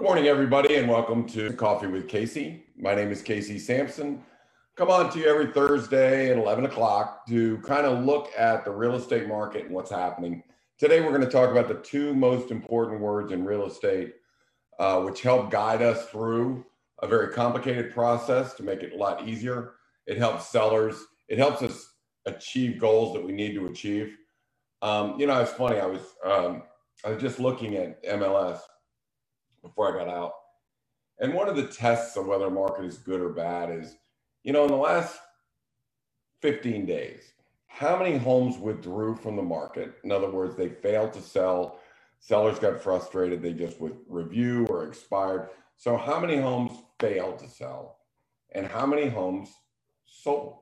Good morning, everybody, and welcome to Coffee with Casey. My name is Casey Sampson. Come on to you every Thursday at 11 o'clock to kind of look at the real estate market and what's happening. Today, we're going to talk about the two most important words in real estate, which help guide us through a very complicated process to make it a lot easier. It helps sellers. It helps us achieve goals that we need to achieve. You know, it's funny. I was just looking at MLS before I got out. And one of the tests of whether a market is good or bad is, you know, in the last 15 days, how many homes withdrew from the market? In other words, they failed to sell. Sellers got frustrated. They just would review or expired. So how many homes failed to sell and how many homes sold,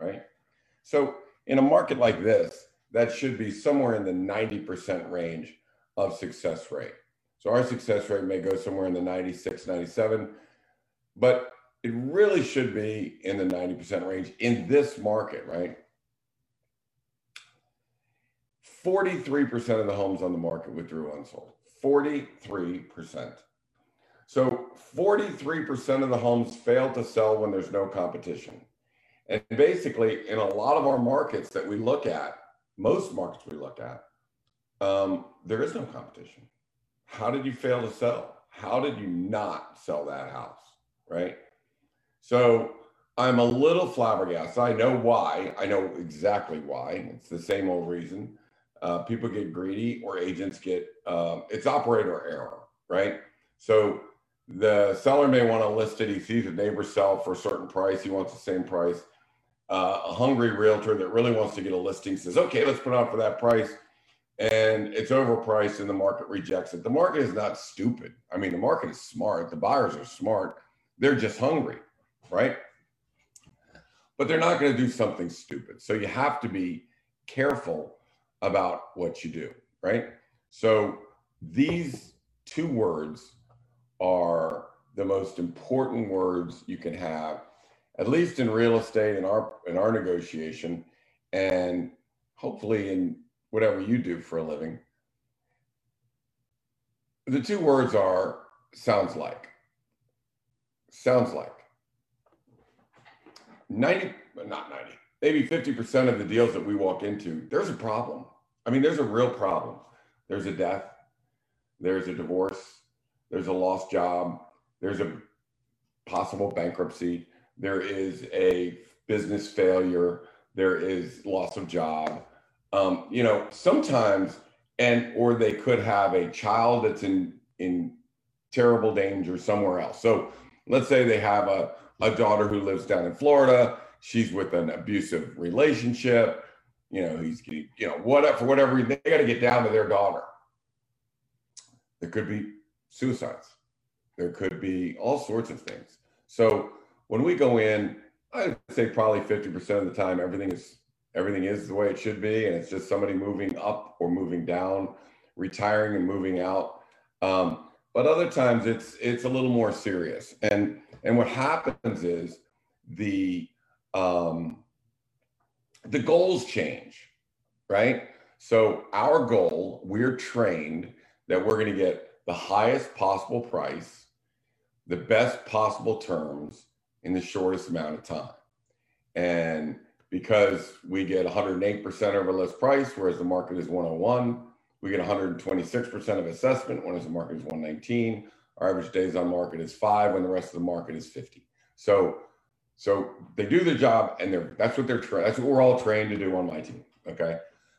right? So in a market like this, that should be somewhere in the 90% range of success rate. So our success rate may go somewhere in the 96, 97, but it really should be in the 90% range in this market, right? 43% of the homes on the market withdrew unsold, 43%. So 43% of the homes fail to sell when there's no competition. And basically in a lot of our markets that we look at, most markets we look at, there is no competition. How did you fail to sell? How did you not sell that house, right? So I'm a little flabbergasted. I know why. I know exactly why. It's the same old reason. People get greedy or agents get, it's operator error, right? So the seller may want to list it. He sees a neighbor sell for a certain price. He wants the same price. A hungry realtor that really wants to get a listing says, okay, let's put it on for that price. And it's overpriced and the market rejects it. The market is not stupid. I mean, the market is smart. The buyers are smart. They're just hungry, right? But they're not going to do something stupid. So you have to be careful about what you do, right? So these two words are the most important words you can have, at least in real estate, in our negotiation, and hopefully in whatever you do for a living. The two words are sounds like. Sounds like. 90, maybe 50% of the deals that we walk into, there's a problem. I mean, there's a real problem. There's a death, there's a divorce, there's a lost job, there's a possible bankruptcy, there is a business failure, there is loss of job. You know, sometimes, or they could have a child that's in terrible danger somewhere else. So let's say they have a daughter who lives down in Florida. She's with an abusive relationship. You know, he's getting, you know, for whatever reason, they got to get down to their daughter. There could be suicides. There could be all sorts of things. So when we go in, I'd say probably 50% of the time, everything is the way it should be, and it's just somebody moving up or moving down, retiring and moving out. But other times it's a little more serious. And what happens is the goals change, right? So our goal, we're trained that we're going to get the highest possible price, the best possible terms in the shortest amount of time. And because we get 108% over list price, whereas the market is 101. We get 126% of assessment, whereas the market is 119. Our average days on market is 5, when the rest of the market is 50. So they do their job, and that's what we're all trained to do on my team. Okay,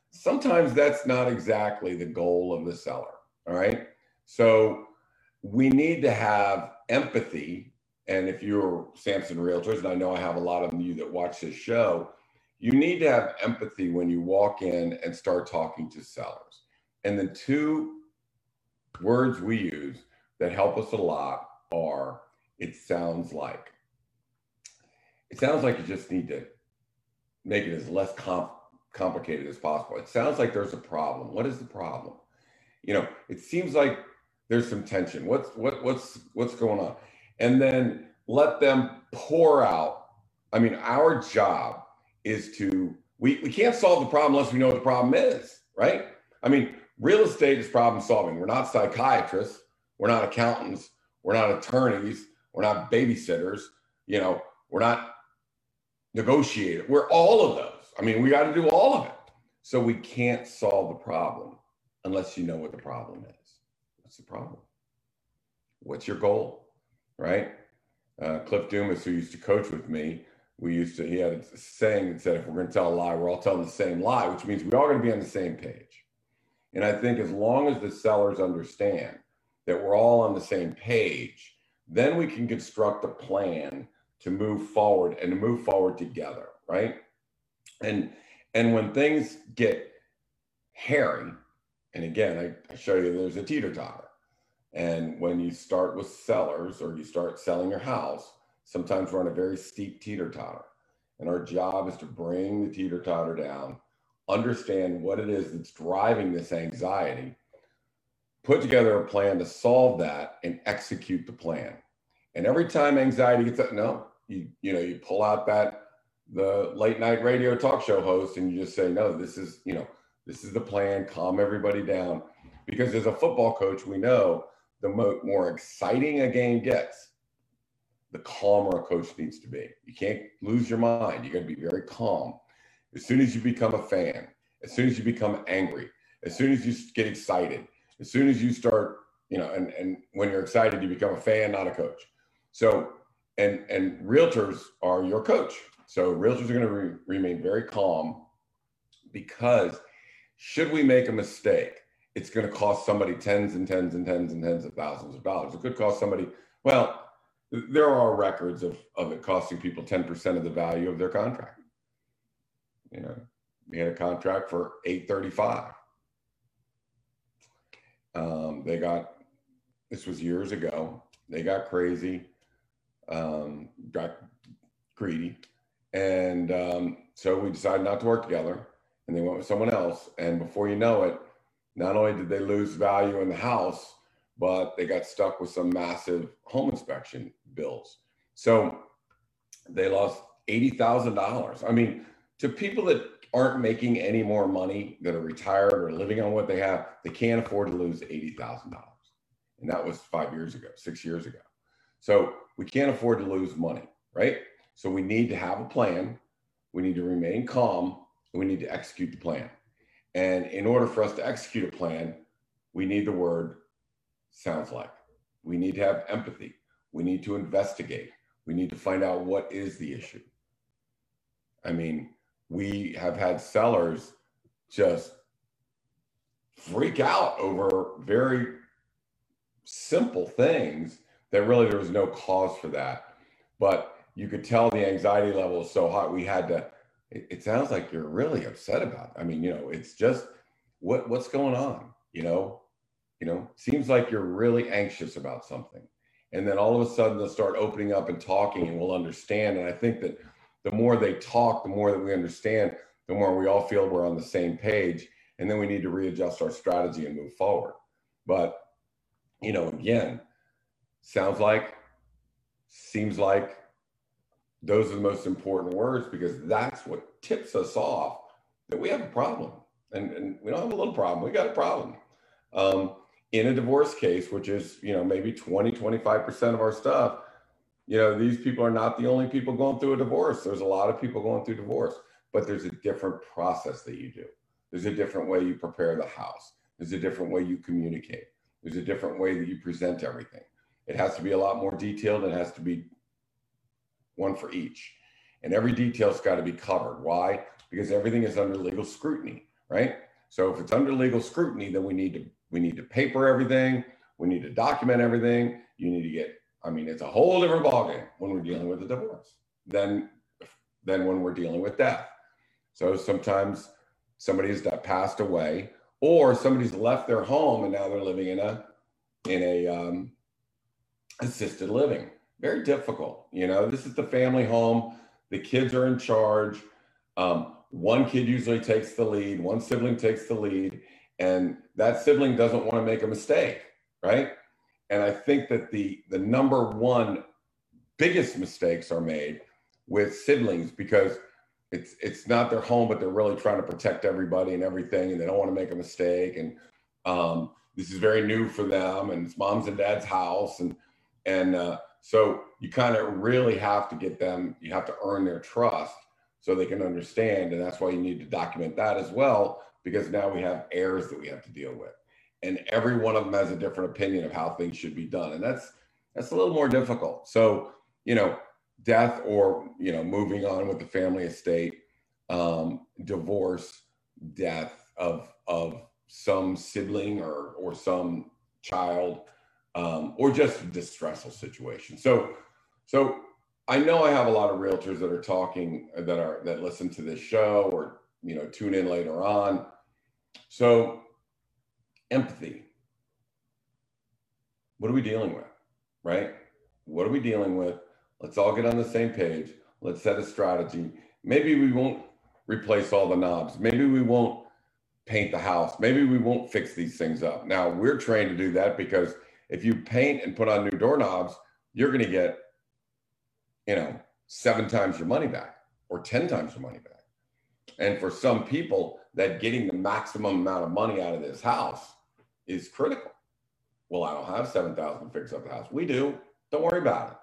sometimes that's not exactly the goal of the seller. All right, so we need to have empathy. And if you're Samson Realtors, and I know I have a lot of you that watch this show, you need to have empathy when you walk in and start talking to sellers. And the two words we use that help us a lot are, it sounds like. It sounds like you just need to make it as less complicated as possible. It sounds like there's a problem. What is the problem? You know, it seems like there's some tension. What's going on? And then let them pour out. I mean, our job is to, we can't solve the problem unless we know what the problem is, right? I mean, real estate is problem solving. We're not psychiatrists. We're not accountants. We're not attorneys. We're not babysitters. You know, we're not negotiators. We're all of those. I mean, we got to do all of it. So we can't solve the problem unless you know what the problem is. What's the problem? What's your goal, right? Cliff Dumas, who used to coach with me, he had a saying that said, if we're going to tell a lie, we're all telling the same lie, which means we're all going to be on the same page. And I think as long as the sellers understand that we're all on the same page, then we can construct a plan to move forward and to move forward together, right? And when things get hairy, and again, I show you there's a teeter-totter. And when you start with sellers or you start selling your house, sometimes we're on a very steep teeter-totter. And our job is to bring the teeter-totter down, understand what it is that's driving this anxiety, put together a plan to solve that, and execute the plan. And every time anxiety gets up, you pull out the late night radio talk show host and you just say, no, this is the plan, calm everybody down. Because as a football coach, we know the more exciting a game gets, the calmer a coach needs to be. You can't lose your mind. You're going to be very calm. As soon as you become a fan, as soon as you become angry, as soon as you get excited, as soon as you start, and when you're excited, you become a fan, not a coach. So, and realtors are your coach. So realtors are going to remain very calm, because should we make a mistake, it's going to cost somebody tens and tens and tens and tens of thousands of dollars. It could cost somebody, well, there are records of it costing people 10% of the value of their contract. You know, we had a contract for $835. This was years ago. They got crazy, got greedy. And so we decided not to work together, and they went with someone else. And before you know it, not only did they lose value in the house, but they got stuck with some massive home inspection bills. So they lost $80,000. I mean, to people that aren't making any more money, that are retired or living on what they have, they can't afford to lose $80,000. And that was 5 years ago, 6 years ago. So we can't afford to lose money, right? So we need to have a plan. We need to remain calm. And we need to execute the plan. And in order for us to execute a plan, we need the word sounds like. We need to have empathy. We need to investigate. We need to find out what is the issue. I mean, we have had sellers just freak out over very simple things that really there was no cause for that. But you could tell the anxiety level is so high. We had to, it sounds like you're really upset about it. I mean, it's just what's going on, seems like you're really anxious about something. And then all of a sudden they'll start opening up and talking, and we'll understand. And I think that the more they talk, the more that we understand, the more we all feel we're on the same page. And then we need to readjust our strategy and move forward. But, again, sounds like, seems like, those are the most important words, because that's what tips us off that we have a problem. And we don't have a little problem, we got a problem. In a divorce case, which is, maybe 20, 25% of our stuff, these people are not the only people going through a divorce. There's a lot of people going through divorce, but there's a different process that you do. There's a different way you prepare the house. There's a different way you communicate. There's a different way that you present everything. It has to be a lot more detailed. It has to be one for each, and every detail's got to be covered. Why? Because everything is under legal scrutiny, right? So if it's under legal scrutiny, then we need to paper everything. We need to document everything. You need to get, it's a whole different ballgame when we're dealing with a divorce than when we're dealing with death. So sometimes somebody's passed away, or somebody's left their home and now they're living in a assisted living. Very difficult. This is the family home. The kids are in charge. One kid usually takes the lead. One sibling takes the lead. And that sibling doesn't want to make a mistake, right? And I think that the number one biggest mistakes are made with siblings, because it's not their home, but they're really trying to protect everybody and everything. And they don't want to make a mistake. And this is very new for them, and it's mom's and dad's house. And so you kind of really have to get them, you have to earn their trust so they can understand. And that's why you need to document that as well, because now we have heirs that we have to deal with. And every one of them has a different opinion of how things should be done. And that's a little more difficult. So, you know, death or, you know, moving on with the family estate, divorce, death of some sibling or some child, or just a distressful situation. So I know I have a lot of realtors that are talking, that listen to this show or, you know, tune in later on. So empathy. What are we dealing with, right? What are we dealing with? Let's all get on the same page. Let's set a strategy. Maybe we won't replace all the knobs. Maybe we won't paint the house. Maybe we won't fix these things up. Now, we're trained to do that because if you paint and put on new doorknobs, you're going to get, you know, 7 times your money back or 10 times your money back. And for some people, that getting the maximum amount of money out of this house is critical. Well, I don't have $7,000 to fix up the house. We do. Don't worry about it.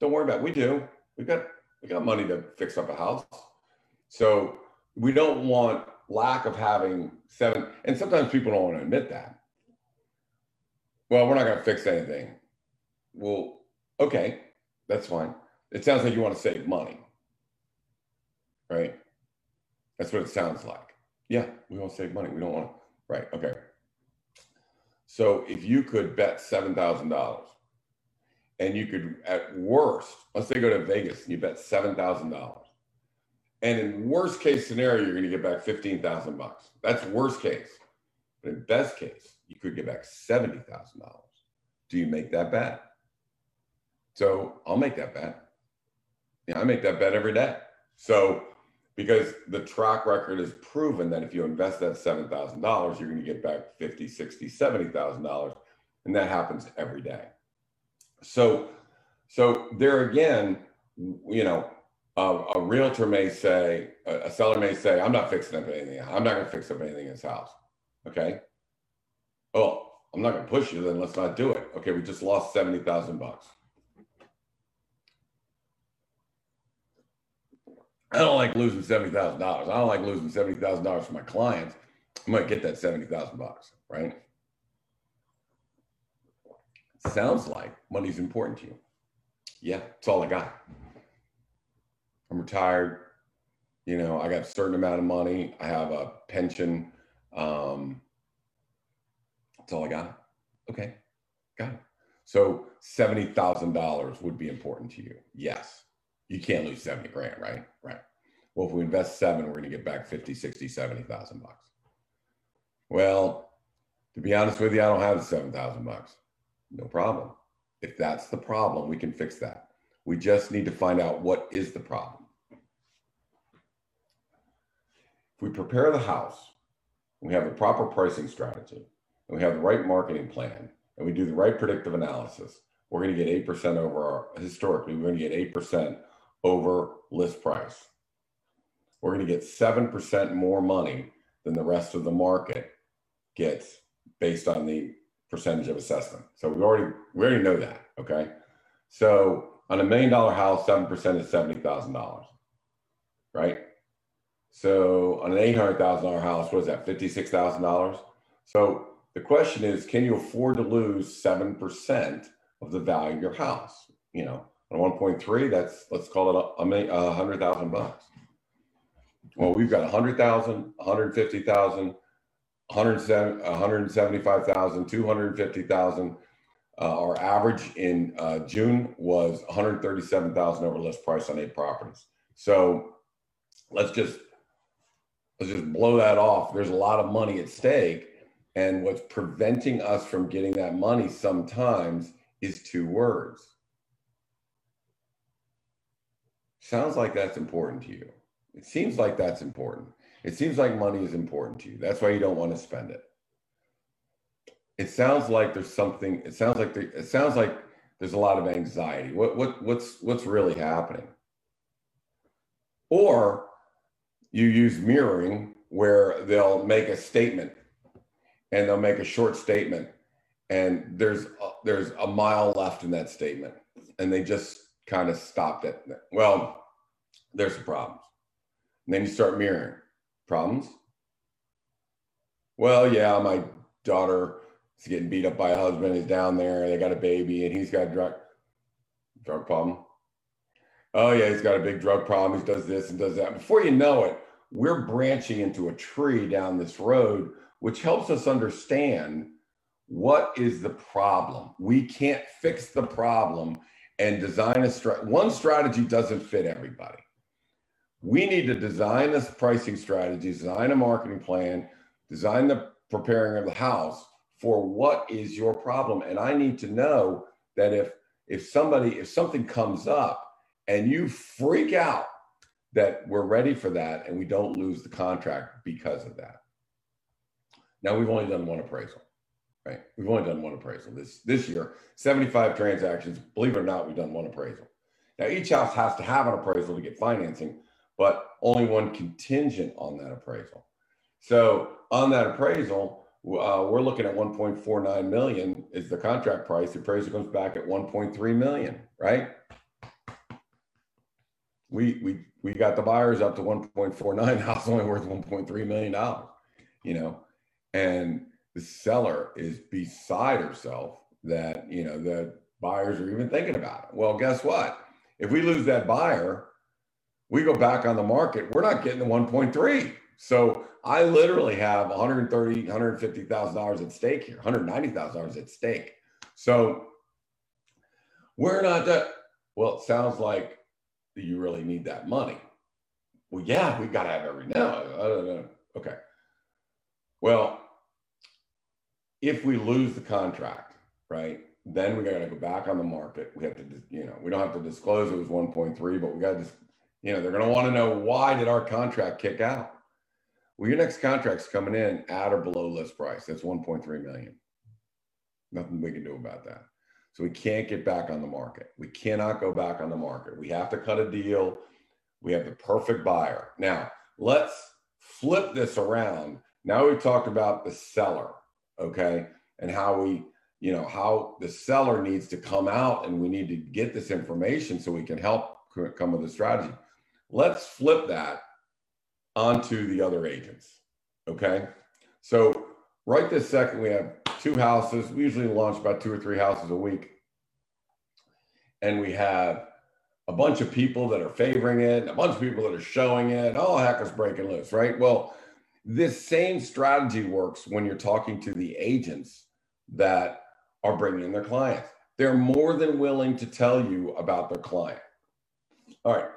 Don't worry about it. We do. We got money to fix up a house. So we don't want lack of having seven. And sometimes people don't want to admit that. Well, we're not going to fix anything. Well, okay, that's fine. It sounds like you want to save money, right? That's what it sounds like. Yeah, we want to save money. We don't want to, right? Okay. So if you could bet $7,000 and you could, at worst, let's say go to Vegas and you bet $7,000. And in worst case scenario, you're going to get back 15,000 bucks. That's worst case. But in best case, you could get back $70,000. Do you make that bet? So I'll make that bet. Yeah, I make that bet every day. So because the track record has proven that if you invest that $7,000, you're going to get back $50,000, $60,000, $70,000. And that happens every day. So there again, you know, a realtor may say, a seller may say, I'm not fixing up anything. I'm not going to fix up anything in this house. Okay. Oh, I'm not going to push you. Then let's not do it. Okay. We just lost 70,000 bucks. I don't like losing $70,000. I don't like losing $70,000 for my clients. I'm going to get that 70,000 bucks, right? Sounds like money's important to you. Yeah. It's all I got. I'm retired, you know, I got a certain amount of money. I have a pension. That's all I got. Okay. Got it. So $70,000 would be important to you. Yes. You can't lose 70 grand, right? Right. Well, if we invest 7, we're going to get back 50, 60, 70,000 bucks. Well, to be honest with you, I don't have the 7,000 bucks. No problem. If that's the problem, we can fix that. We just need to find out what is the problem. If we prepare the house, we have the proper pricing strategy, and we have the right marketing plan, and we do the right predictive analysis, we're going to get 8% over our, historically, we're going to get 8% over list price. We're going to get 7% more money than the rest of the market gets based on the percentage of assessment. So we already know that, okay? So on $1 million house, 7% is $70,000, right? So on an $800,000 house, what is that, $56,000? So the question is, can you afford to lose 7% of the value of your house? You know, on 1.3, that's, let's call it $100,000. Well, we've got $100,000, $150,000, $175,000, $250,000. Our average in June was $137,000 over list price on 8 properties. So let's just blow that off. There's a lot of money at stake. And what's preventing us from getting that money sometimes is 2 words. Sounds like that's important to you. It seems like that's important. It seems like money is important to you. That's why you don't want to spend it. It sounds like there's something, it sounds like there's a lot of anxiety. What's really happening? Or you use mirroring where they'll make a statement and they'll make a short statement, and there's a mile left in that statement, and they just kind of stopped it. Well, there's some problems. And then you start mirroring problems. Well, yeah, my daughter is getting beat up by a husband. Is down there. They got a baby, and he's got a drug problem. Oh yeah, he's got a big drug problem. He does this and does that. Before you know it, we're branching into a tree down this road, which helps us understand what is the problem. We can't fix the problem and design a strategy. One strategy doesn't fit everybody. We need to design this pricing strategy, design a marketing plan, design the preparing of the house for what is your problem. And I need to know that if something comes up and you freak out, that we're ready for that and we don't lose the contract because of that. Now, we've only done one appraisal, right? We've only done one appraisal this year, 75 transactions. Believe it or not, we've done one appraisal. Now, each house has to have an appraisal to get financing, but only one contingent on that appraisal. So on that appraisal, we're looking at 1.49 million is the contract price. The appraisal comes back at 1.3 million, right? We got the buyers up to 1.49, house only worth $1.3 million, you know, and the seller is beside herself that, you know, the buyers are even thinking about it. Well, guess what? If we lose that buyer, we go back on the market, we're not getting the 1.3. So I literally have $130,000, $150,000 at stake here, $190,000 at stake. So we're not that, well, it sounds like you really need that money. Well, yeah, we got to have every now. Okay. Well, if we lose the contract, right, then we got to go back on the market. We have to, you know, we don't have to disclose it was 1.3, but we got to just, you know, they're going to want to know, why did our contract kick out? Well, your next contract's coming in at or below list price. That's 1.3 million. Nothing we can do about that. So we can't get back on the market. We cannot go back on the market. We have to cut a deal. We have the perfect buyer. Now, let's flip this around. Now we've talked about the seller, okay? And how we, you know, how the seller needs to come out and we need to get this information so we can help come with a strategy. Let's flip that onto the other agents, okay? So right this second, we have two houses. We usually launch about 2 or 3 houses a week. And we have a bunch of people that are favoring it, a bunch of people that are showing it. Oh, heck, it's breaking loose, right? Well, this same strategy works when you're talking to the agents that are bringing in their clients. They're more than willing to tell you about their client. All right,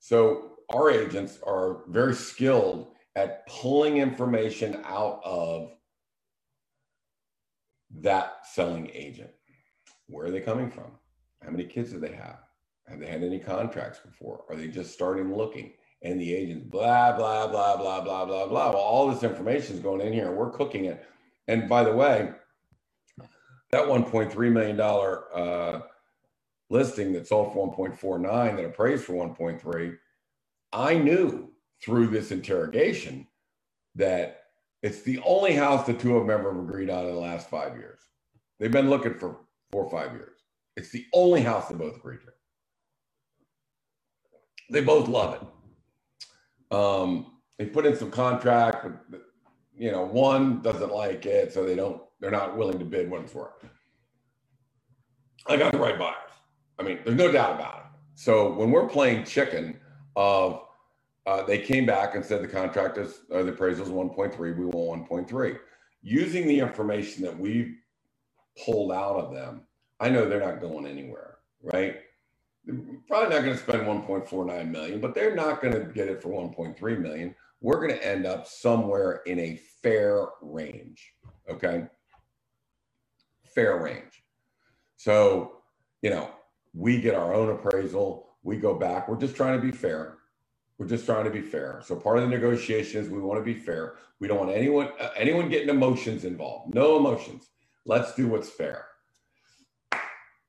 so our agents are very skilled at pulling information out of that selling agent. Where are they coming from? How many kids do they have? Have they had any contracts before? Are they just starting looking? And the agents, blah, blah, blah, blah, blah, blah, blah. Well, all this information is going in here. We're cooking it. And by the way, that $1.3 million listing that sold for 1.49 that appraised for 1.3, I knew through this interrogation that it's the only house the two of them ever agreed on in the last 5 years. They've been looking for 4 or 5 years. It's the only house they both agreed to. They both love it. They put in some contract, but, you know, one doesn't like it, so they're not willing to bid what it's worth. I got the right buyers. I mean, there's no doubt about it. So when we're playing chicken of, they came back and said the contract is, or the appraisal is 1.3, we want 1.3. Using the information that we pulled out of them, I know they're not going anywhere, right? They're probably not going to spend 1.49 million, but they're not going to get it for 1.3 million. We're going to end up somewhere in a fair range, okay? Fair range. So, you know, we get our own appraisal, we go back, we're just trying to be fair. We're just trying to be fair. So part of the negotiation is we want to be fair. We don't want anyone getting emotions involved. No emotions. Let's do what's fair.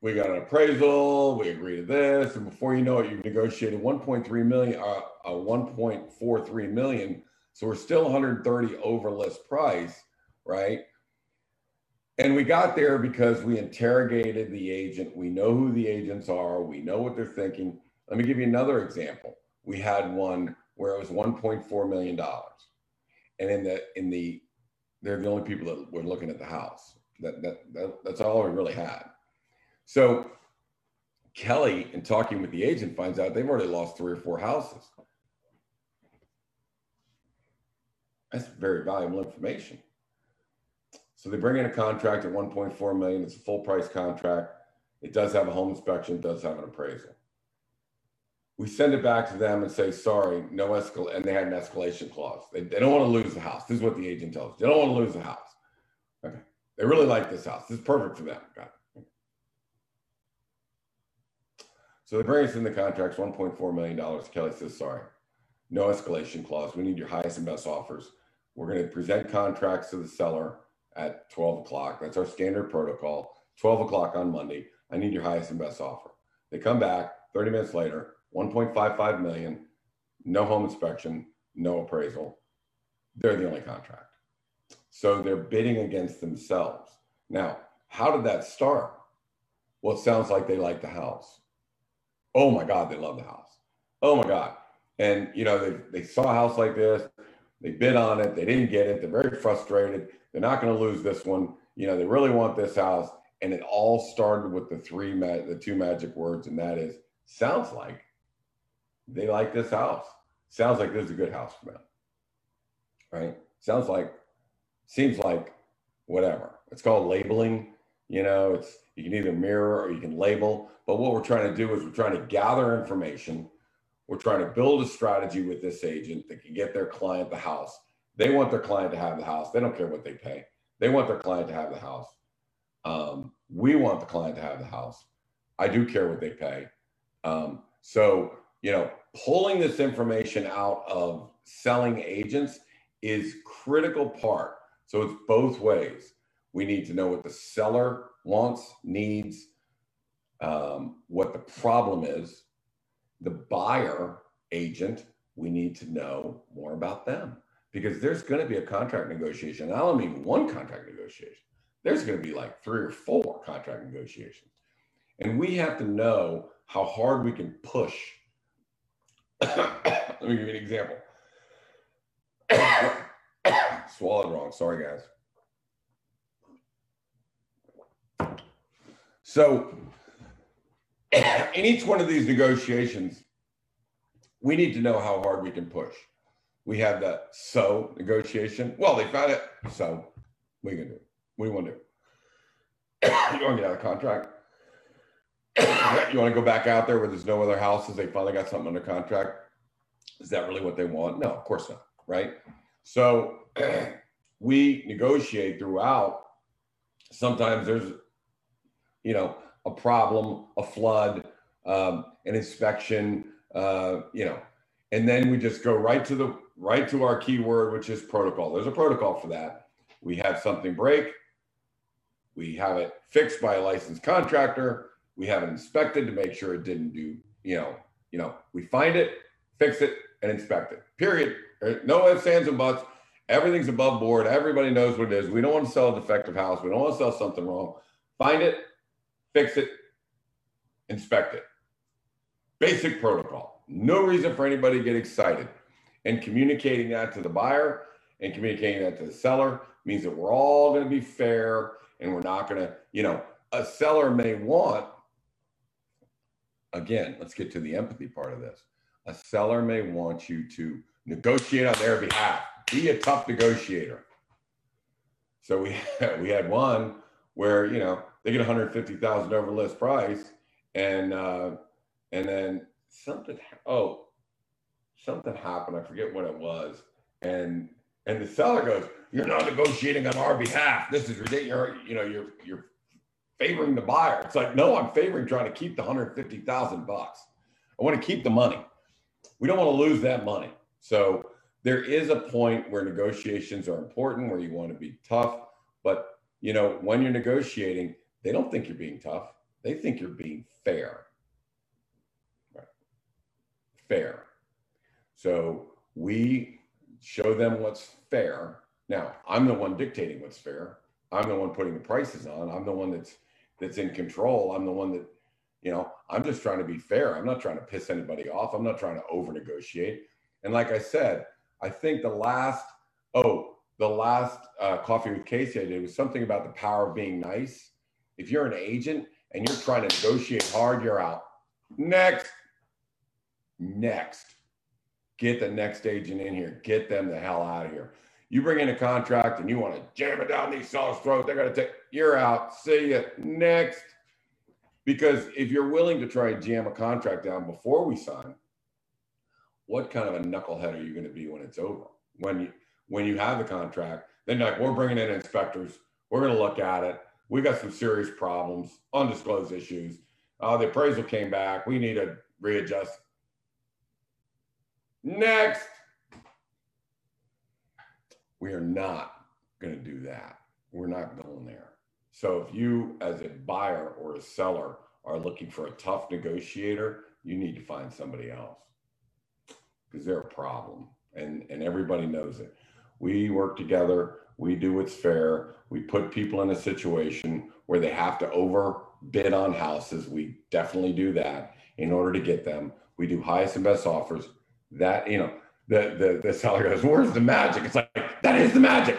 We got an appraisal. We agree to this. And before you know it, you've negotiated 1.3 million, 1.43 million. So we're still 130 over list price, right? And we got there because we interrogated the agent. We know who the agents are. We know what they're thinking. Let me give you another example. We had one where it was $1.4 million. And they're the only people that were looking at the house. That's all we really had. So Kelly, in talking with the agent, finds out they've already lost 3 or 4 houses. That's very valuable information. So they bring in a contract at $1.4 million. It's a full price contract. It does have a home inspection, it does have an appraisal. We send it back to them and say, sorry, no escalation. And they had an escalation clause. They don't want to lose the house. This is what the agent tells us. They don't want to lose the house. Okay. They really like this house. This is perfect for them. Got it. So they bring us in the contracts, $1.4 million. Kelly says, sorry, no escalation clause. We need your highest and best offers. We're going to present contracts to the seller at 12 o'clock. That's our standard protocol. 12 o'clock on Monday. I need your highest and best offer. They come back 30 minutes later. 1.55 million, no home inspection, no appraisal. They're the only contract. So they're bidding against themselves. Now, how did that start? Well, it sounds like they like the house. Oh my God, they love the house. Oh my God. And you know, they saw a house like this, they bid on it, they didn't get it, they're very frustrated. They're not gonna lose this one. You know, they really want this house. And it all started with the two magic words, and that is, sounds like they like this house. Sounds like this is a good house for them, right? Sounds like, seems like, whatever. It's called labeling. You know, it's, you can either mirror or you can label. But what we're trying to do is we're trying to gather information. We're trying to build a strategy with this agent that can get their client the house. They want their client to have the house. They don't care what they pay. They want their client to have the house. We want the client to have the house. I do care what they pay. So, you know, pulling this information out of selling agents is critical part. So it's both ways. We need to know what the seller wants, needs, what the problem is. The buyer agent, we need to know more about them, because there's going to be a contract negotiation. I don't mean one contract negotiation. There's going to be like 3 or 4 contract negotiations. And we have to know how hard we can push. Let me give you an example. Swallowed wrong. Sorry, guys. So in each one of these negotiations, we need to know how hard we can push. We have the so negotiation. Well, they found it. So we can do it. What do you want to do? You want to get out of contract? You want to go back out there where there's no other houses? They finally got something under contract. Is that really what they want? No, of course not, right? So we negotiate throughout. Sometimes there's, you know, a problem, a flood, an inspection, you know, and then we just go right to our key word, which is protocol. There's a protocol for that. We have something break. We have it fixed by a licensed contractor. We have it inspected to make sure it didn't do, you know, we find it, fix it, and inspect it, period. No ifs, ands, and buts. Everything's above board. Everybody knows what it is. We don't want to sell a defective house. We don't want to sell something wrong. Find it, fix it, inspect it. Basic protocol. No reason for anybody to get excited. And communicating that to the buyer and communicating that to the seller means that we're all going to be fair, and we're not going to, you know, a seller may want, again, let's get to the empathy part of this. A seller may want you to negotiate on their behalf. Be a tough negotiator. So we had one where, you know, they get $150,000 over list price, and then something happened. I forget what it was, and the seller goes, "You're not negotiating on our behalf. This is ridiculous. You know, you're favoring the buyer." It's like, no, I'm favoring trying to keep the $150,000. I want to keep the money. We don't want to lose that money. So there is a point where negotiations are important, where you want to be tough. But, you know, when you're negotiating, they don't think you're being tough. They think you're being fair. Right? Fair. So we show them what's fair. Now, I'm the one dictating what's fair. I'm the one putting the prices on. I'm the one that's in control. I'm the one that, you know, I'm just trying to be fair. I'm not trying to piss anybody off. I'm not trying to over-negotiate. And like I said, I think the last Coffee with Casey I did was something about the power of being nice. If you're an agent and you're trying to negotiate hard, you're out. Next. Get the next agent in here. Get them the hell out of here. You bring in a contract and you want to jam it down these sellers' throats. They're going to take, you're out. See you next. Because if you're willing to try and jam a contract down before we sign, what kind of a knucklehead are you going to be when it's over? When you have the contract, then like, we're bringing in inspectors. We're going to look at it. We got some serious problems, undisclosed issues. The appraisal came back. We need to readjust. Next. We are not going to do that. We're not going there. So if you as a buyer or a seller are looking for a tough negotiator, you need to find somebody else because they're a problem. And everybody knows it. We work together. We do what's fair. We put people in a situation where they have to overbid on houses. We definitely do that in order to get them. We do highest and best offers. That, you know, the seller goes, where's the magic? It's like, that is the magic.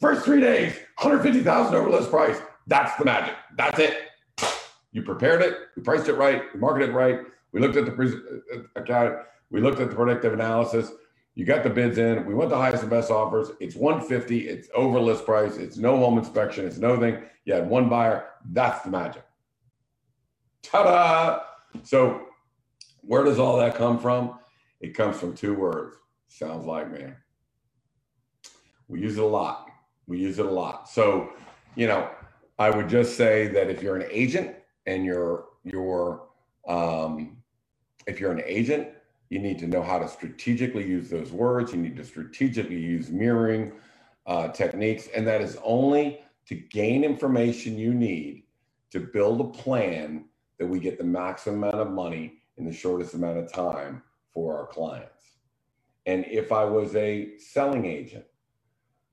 First 3 days, $150,000 over list price. That's the magic. That's it. You prepared it. We priced it right. We marketed it right. We looked at the account. We looked at the predictive analysis. You got the bids in. We went the highest and best offers. It's $150,000. It's over list price. It's no home inspection. It's no thing. You had one buyer. That's the magic. Ta-da! So where does all that come from? It comes from two words. Sounds like me. We use it a lot. We use it a lot. So, you know, I would just say that if you're an agent and if you're an agent, you need to know how to strategically use those words. You need to strategically use mirroring techniques. And that is only to gain information you need to build a plan that we get the maximum amount of money in the shortest amount of time for our clients. And if I was a selling agent,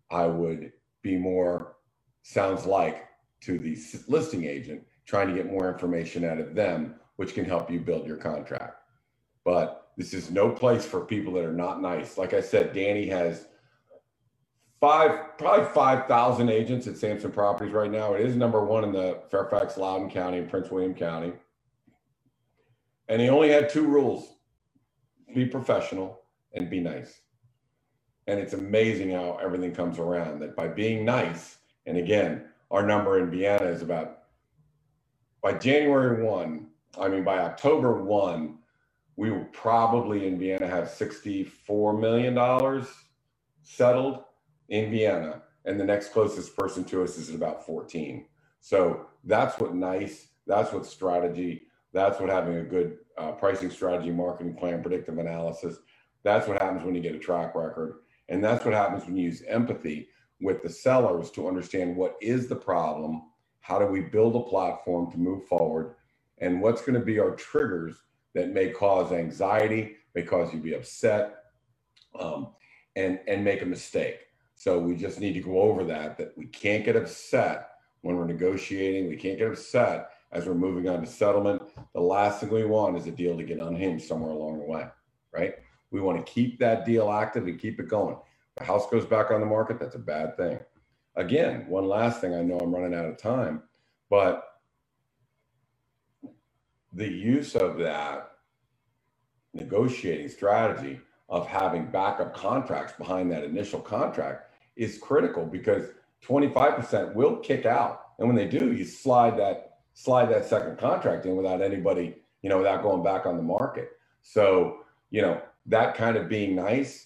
I would be more, sounds like, to the listing agent, trying to get more information out of them, which can help you build your contract. But this is no place for people that are not nice. Like I said, Danny has probably 5,000 agents at Samson Properties right now. It is number one in the Fairfax, Loudoun County, and Prince William County. And he only had two rules: be professional and be nice. And it's amazing how everything comes around, that by being nice, and again, our number in Vienna is about, by October 1, we will probably in Vienna have $64 million settled in Vienna. And the next closest person to us is at about 14. So that's what nice, that's what strategy, that's what having a good pricing strategy, marketing plan, predictive analysis. That's what happens when you get a track record. And that's what happens when you use empathy with the sellers to understand what is the problem, how do we build a platform to move forward, and what's going to be our triggers that may cause anxiety, may cause you to be upset, and make a mistake. So we just need to go over that we can't get upset when we're negotiating. We can't get upset as we're moving on to settlement. The last thing we want is a deal to get unhinged somewhere along the way, right? We want to keep that deal active and keep it going. The house goes back on the market, that's a bad thing. Again, one last thing, I know I'm running out of time, but the use of that negotiating strategy of having backup contracts behind that initial contract is critical, because 25% will kick out. And when they do, you slide that second contract in without anybody, you know, without going back on the market. So, you know, that kind of being nice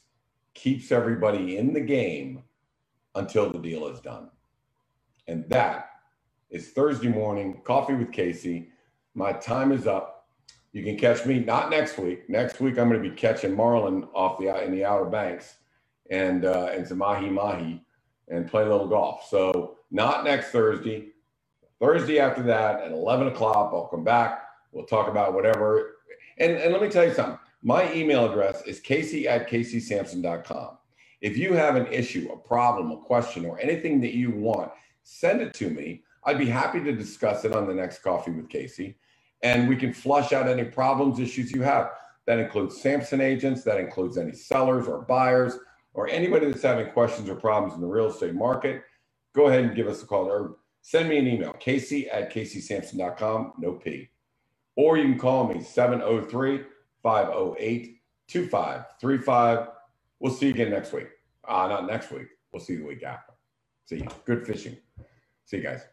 keeps everybody in the game until the deal is done. And that is Thursday morning, Coffee with Casey. My time is up. You can catch me, not next week. Next week, I'm going to be catching marlin in the Outer Banks and some mahi-mahi and play a little golf. So not next Thursday. Thursday after that at 11 o'clock, I'll come back. We'll talk about whatever. And let me tell you something. My email address is casey@caseysampson.com. If you have an issue, a problem, a question, or anything that you want send it to me. I'd be happy to discuss it on the next Coffee with Casey, and we can flush out any problems, issues you have. That includes Samson agents, that includes any sellers or buyers or anybody that's having questions or problems in the real estate market. Go ahead and give us a call or send me an email, casey@caseysampson.com, no P. Or you can call me 703-508-2535. We'll see you again next week. Not next week. We'll see you the week after. See you. Good fishing. See you guys.